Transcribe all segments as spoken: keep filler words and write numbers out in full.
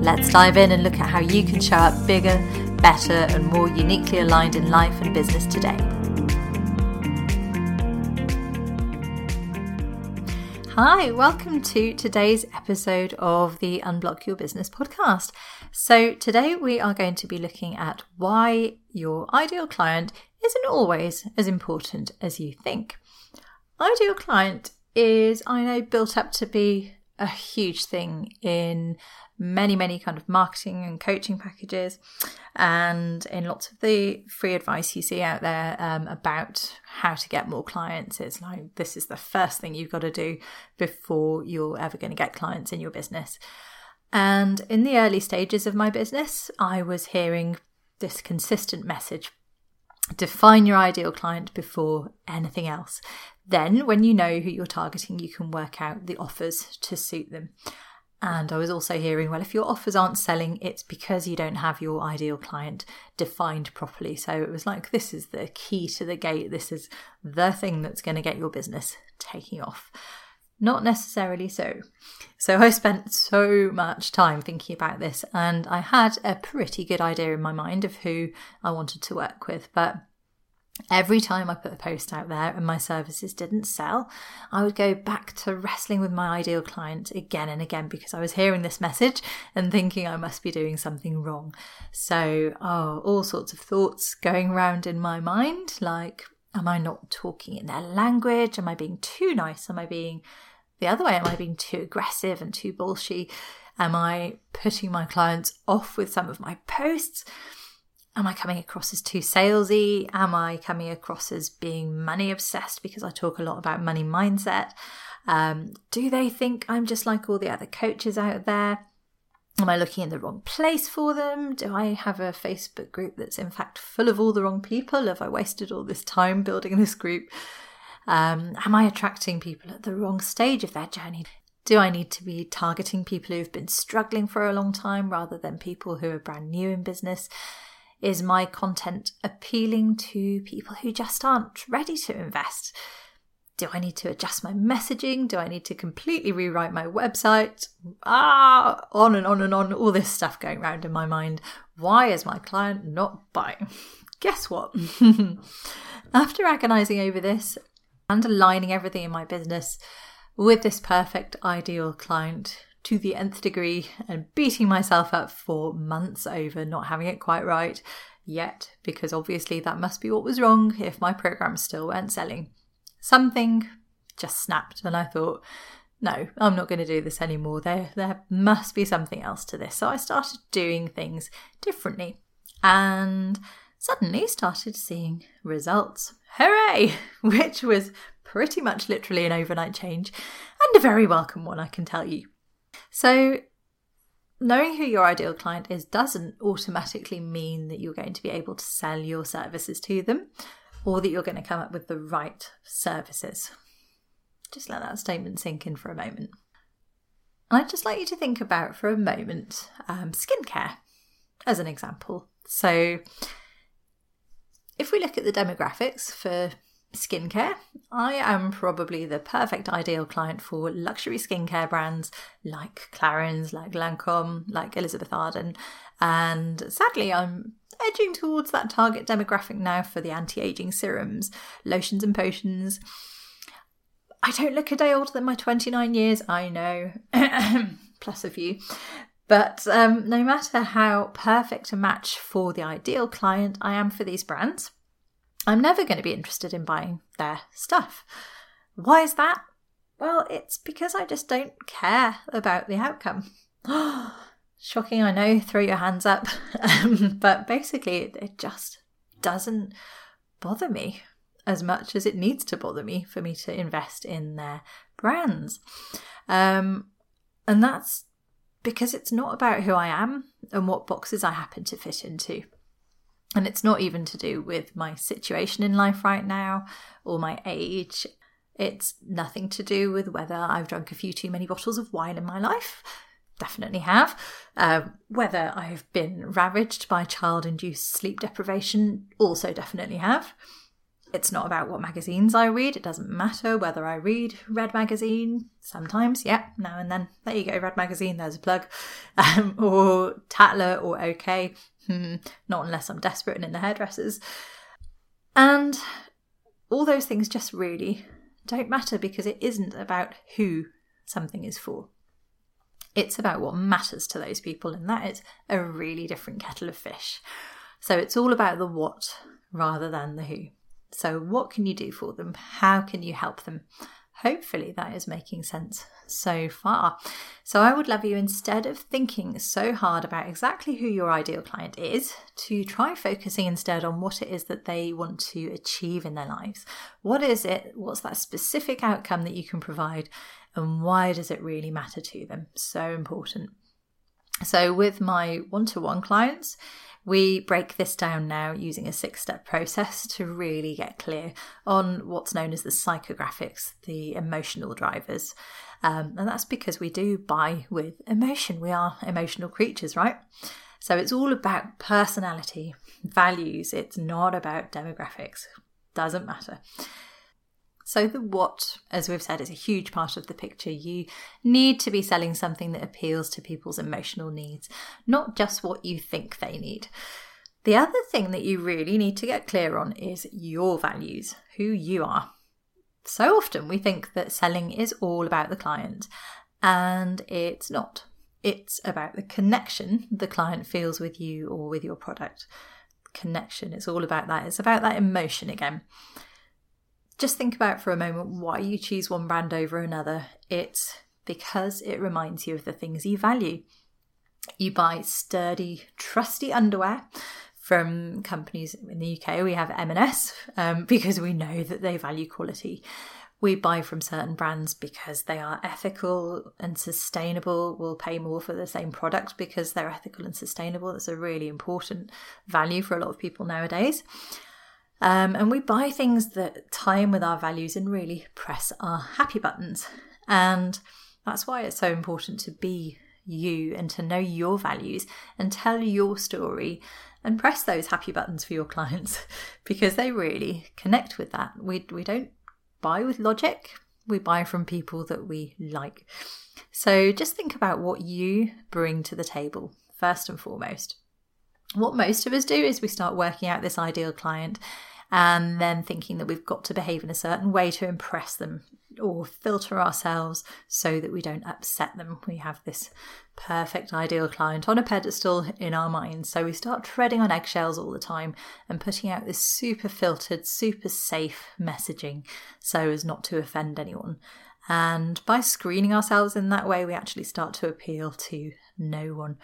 Let's dive in and look at how you can show up bigger, better and more uniquely aligned in life and business today. Hi, welcome to today's episode of the Unblock Your Business podcast. So today we are going to be looking at why your ideal client isn't always as important as you think. Ideal client is, I know, built up to be a huge thing in many, many kind of marketing and coaching packages and in lots of the free advice you see out there um, about how to get more clients. It's like, this is the first thing you've got to do before you're ever going to get clients in your business. And in the early stages of my business, I was hearing this consistent message: define your ideal client before anything else. Then when you know who you're targeting, you can work out the offers to suit them. And I was also hearing, well, if your offers aren't selling, it's because you don't have your ideal client defined properly. So it was like, this is the key to the gate. This is the thing that's going to get your business taking off. Not necessarily so. So I spent so much time thinking about this, and I had a pretty good idea in my mind of who I wanted to work with. But every time I put a post out there and my services didn't sell, I would go back to wrestling with my ideal client again and again, because I was hearing this message and thinking I must be doing something wrong. So, oh, all sorts of thoughts going round in my mind, like, am I not talking in their language? Am I being too nice? Am I being the other way? Am I being too aggressive and too bullshit? Am I putting my clients off with some of my posts? Am I coming across as too salesy? Am I coming across as being money obsessed because I talk a lot about money mindset? Um, do they think I'm just like all the other coaches out there? Am I looking in the wrong place for them? Do I have a Facebook group that's in fact full of all the wrong people? Have I wasted all this time building this group? Um, am I attracting people at the wrong stage of their journey? Do I need to be targeting people who've been struggling for a long time rather than people who are brand new in business? Is my content appealing to people who just aren't ready to invest? Do I need to adjust my messaging? Do I need to completely rewrite my website? Ah, on and on and on, all this stuff going around in my mind. Why is my client not buying? Guess what? After agonizing over this and aligning everything in my business with this perfect ideal client to the nth degree and beating myself up for months over not having it quite right yet, because obviously that must be what was wrong if my programs still weren't selling, something just snapped and I thought, no, I'm not going to do this anymore. There, there must be something else to this. So I started doing things differently and suddenly started seeing results. Hooray! Which was pretty much literally an overnight change, and a very welcome one, I can tell you. So knowing who your ideal client is doesn't automatically mean that you're going to be able to sell your services to them, or that you're going to come up with the right services. Just let that statement sink in for a moment. And I'd just like you to think about for a moment um, skincare as an example. So if we look at the demographics for skincare, I am probably the perfect ideal client for luxury skincare brands like Clarins, like Lancome, like Elizabeth Arden. And sadly, I'm edging towards that target demographic now for the anti-aging serums, lotions and potions. I don't look a day older than my twenty-nine years, I know, plus a few. But um, no matter how perfect a match for the ideal client I am for these brands, I'm never going to be interested in buying their stuff. Why is that? Well, it's because I just don't care about the outcome. Shocking, I know, throw your hands up. Um, but basically, it, it just doesn't bother me as much as it needs to bother me for me to invest in their brands. Um, and that's because it's not about who I am and what boxes I happen to fit into. And it's not even to do with my situation in life right now or my age. It's nothing to do with whether I've drunk a few too many bottles of wine in my life. Definitely have. Um, whether I've been ravaged by child-induced sleep deprivation, also definitely have. It's not about what magazines I read. It doesn't matter whether I read Red Magazine, sometimes, yeah, now and then. There you go, Red Magazine, there's a plug. Um, or Tatler or OK. Hmm, not unless I'm desperate and in the hairdressers. And all those things just really don't matter, because it isn't about who something is for. It's about what matters to those people, and that is a really different kettle of fish. So it's all about the what rather than the who. So what can you do for them? How can you help them? Hopefully that is making sense so far. So I would love you, instead of thinking so hard about exactly who your ideal client is, to try focusing instead on what it is that they want to achieve in their lives. What is it? What's that specific outcome that you can provide? And why does it really matter to them? So important. So with my one-to-one clients, we break this down now using a six-step process to really get clear on what's known as the psychographics, the emotional drivers. Um, and that's because we do buy with emotion. We are emotional creatures, right? So it's all about personality, values. It's not about demographics. Doesn't matter. So the what, as we've said, is a huge part of the picture. You need to be selling something that appeals to people's emotional needs, not just what you think they need. The other thing that you really need to get clear on is your values, who you are. So often we think that selling is all about the client, and it's not. It's about the connection the client feels with you or with your product. Connection, it's all about that. It's about that emotion again. Just think about for a moment why you choose one brand over another. It's because it reminds you of the things you value. You buy sturdy, trusty underwear from companies in the U K. We have M and S um, because we know that they value quality. We buy from certain brands because they are ethical and sustainable. We'll pay more for the same product because they're ethical and sustainable. That's a really important value for a lot of people nowadays. Um, and we buy things that tie in with our values and really press our happy buttons. And that's why it's so important to be you and to know your values and tell your story and press those happy buttons for your clients, because they really connect with that. We, we don't buy with logic. We buy from people that we like. So just think about what you bring to the table first and foremost. What most of us do is we start working out this ideal client and then thinking that we've got to behave in a certain way to impress them or filter ourselves so that we don't upset them. We have this perfect ideal client on a pedestal in our minds. So we start treading on eggshells all the time and putting out this super filtered, super safe messaging so as not to offend anyone. And by screening ourselves in that way, we actually start to appeal to no one.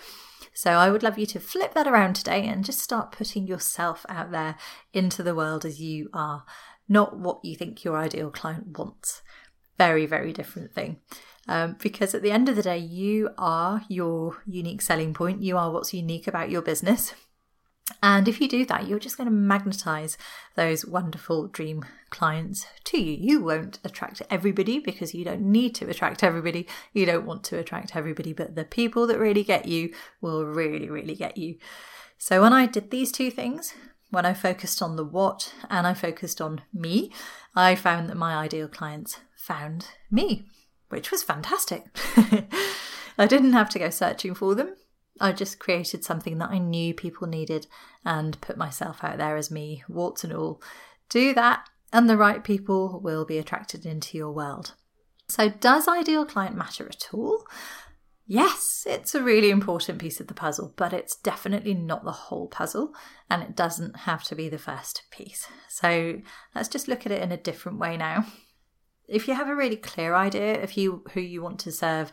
So I would love you to flip that around today and just start putting yourself out there into the world as you are, not what you think your ideal client wants. Very, very different thing. Um, because at the end of the day, you are your unique selling point. You are what's unique about your business. And if you do that, you're just going to magnetize those wonderful dream clients to you. You won't attract everybody because you don't need to attract everybody. You don't want to attract everybody, but the people that really get you will really, really get you. So when I did these two things, when I focused on the what and I focused on me, I found that my ideal clients found me, which was fantastic. I didn't have to go searching for them. I just created something that I knew people needed and put myself out there as me, warts and all. Do that and the right people will be attracted into your world. So does ideal client matter at all? Yes, it's a really important piece of the puzzle, but it's definitely not the whole puzzle, and it doesn't have to be the first piece. So let's just look at it in a different way now. If you have a really clear idea of who you want to serve,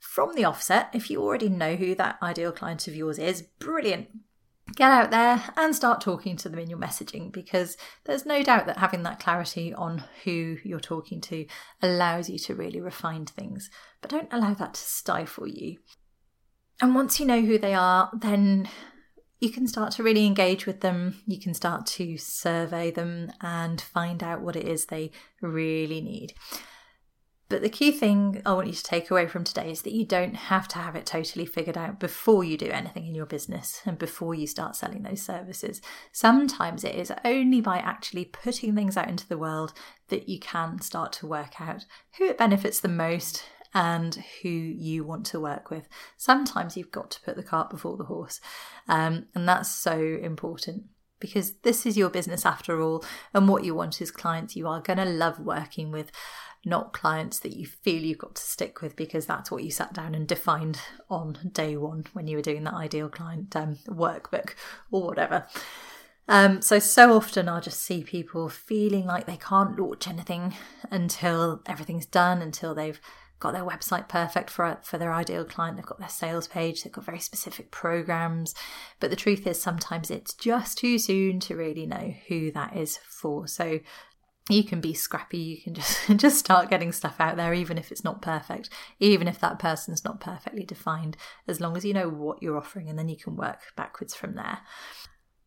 from the offset, if you already know who that ideal client of yours is, brilliant. Get out there and start talking to them in your messaging, because there's no doubt that having that clarity on who you're talking to allows you to really refine things. But don't allow that to stifle you. And once you know who they are, then you can start to really engage with them. You can start to survey them and find out what it is they really need. But the key thing I want you to take away from today is that you don't have to have it totally figured out before you do anything in your business and before you start selling those services. Sometimes it is only by actually putting things out into the world that you can start to work out who it benefits the most and who you want to work with. Sometimes you've got to put the cart before the horse, um, and that's so important. Because this is your business after all, and what you want is clients you are going to love working with, not clients that you feel you've got to stick with because that's what you sat down and defined on day one when you were doing that ideal client um, workbook or whatever. Um, so, so often I'll just see people feeling like they can't launch anything until everything's done, until they've got their website perfect for for their ideal client, they've got their sales page, they've got very specific programs. But the truth is sometimes it's just too soon to really know who that is for. So you can be scrappy, you can just, just start getting stuff out there, even if it's not perfect, even if that person's not perfectly defined, as long as you know what you're offering, and then you can work backwards from there.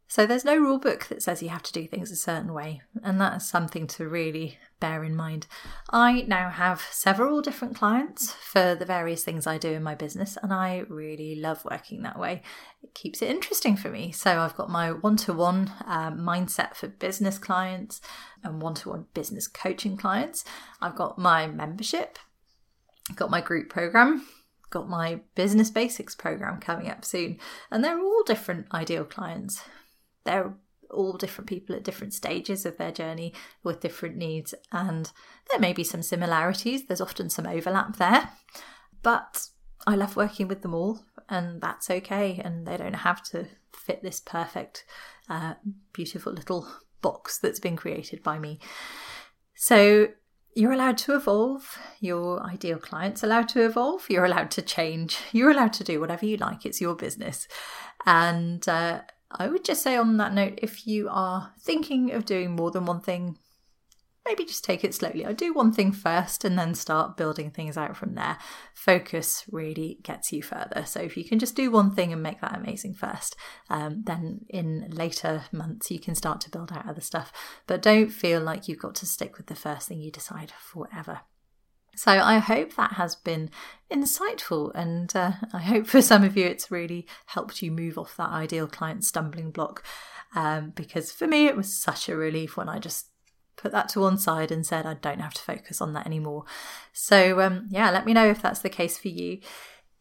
So there's no rule book that says you have to do things a certain way, and that is something to really bear in mind. I now have several different clients for the various things I do in my business, and I really love working that way. It keeps it interesting for me. So I've got my one-to-one um, mindset for business clients and one-to-one business coaching clients. I've got my membership, got my group program, got my business basics program coming up soon, and they're all different ideal clients. They're all different people at different stages of their journey with different needs, and there may be some similarities. There's often some overlap there, but I love working with them all, and that's okay. And they don't have to fit this perfect, uh, beautiful little box that's been created by me. So you're allowed to evolve. Your ideal client's allowed to evolve. You're allowed to change. You're allowed to do whatever you like. It's your business. And, uh, I would just say on that note, if you are thinking of doing more than one thing, maybe just take it slowly. I do one thing first and then start building things out from there. Focus really gets you further. So if you can just do one thing and make that amazing first, um, then in later months you can start to build out other stuff. But don't feel like you've got to stick with the first thing you decide forever. So I hope that has been insightful, and uh, I hope for some of you it's really helped you move off that ideal client stumbling block, um, because for me it was such a relief when I just put that to one side and said I don't have to focus on that anymore. So um, yeah, let me know if that's the case for you.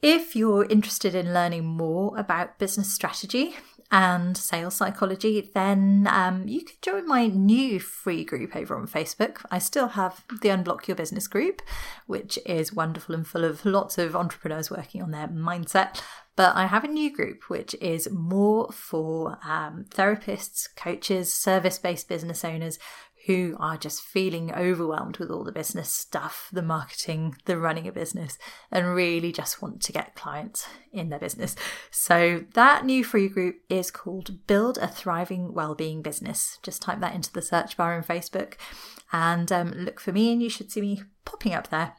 If you're interested in learning more about business strategy and sales psychology, then um, you could join my new free group over on Facebook. I still have the Unblock Your Business group, which is wonderful and full of lots of entrepreneurs working on their mindset. But I have a new group, which is more for um, therapists, coaches, service-based business owners who are just feeling overwhelmed with all the business stuff, the marketing, the running a business, and really just want to get clients in their business. So that new free group is called Build a Thriving Wellbeing Business. Just type that into the search bar on Facebook and um, look for me, and you should see me popping up there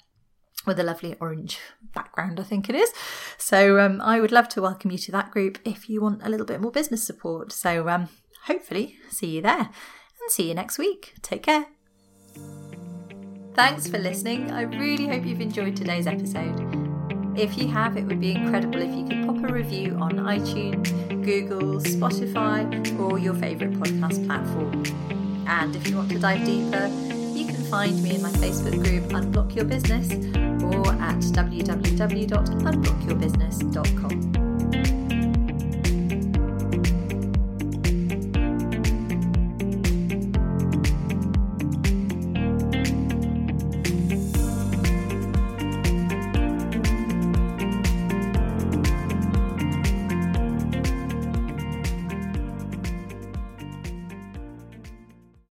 with a lovely orange background, I think it is. So um, I would love to welcome you to that group if you want a little bit more business support. So um, hopefully see you there. And see you next week. Take care. Thanks for listening. I really hope you've enjoyed today's episode. If you have, it would be incredible if you could pop a review on iTunes, Google, Spotify, or your favourite podcast platform. And if you want to dive deeper, you can find me in my Facebook group Unblock Your Business or at w w w dot unblock your business dot com.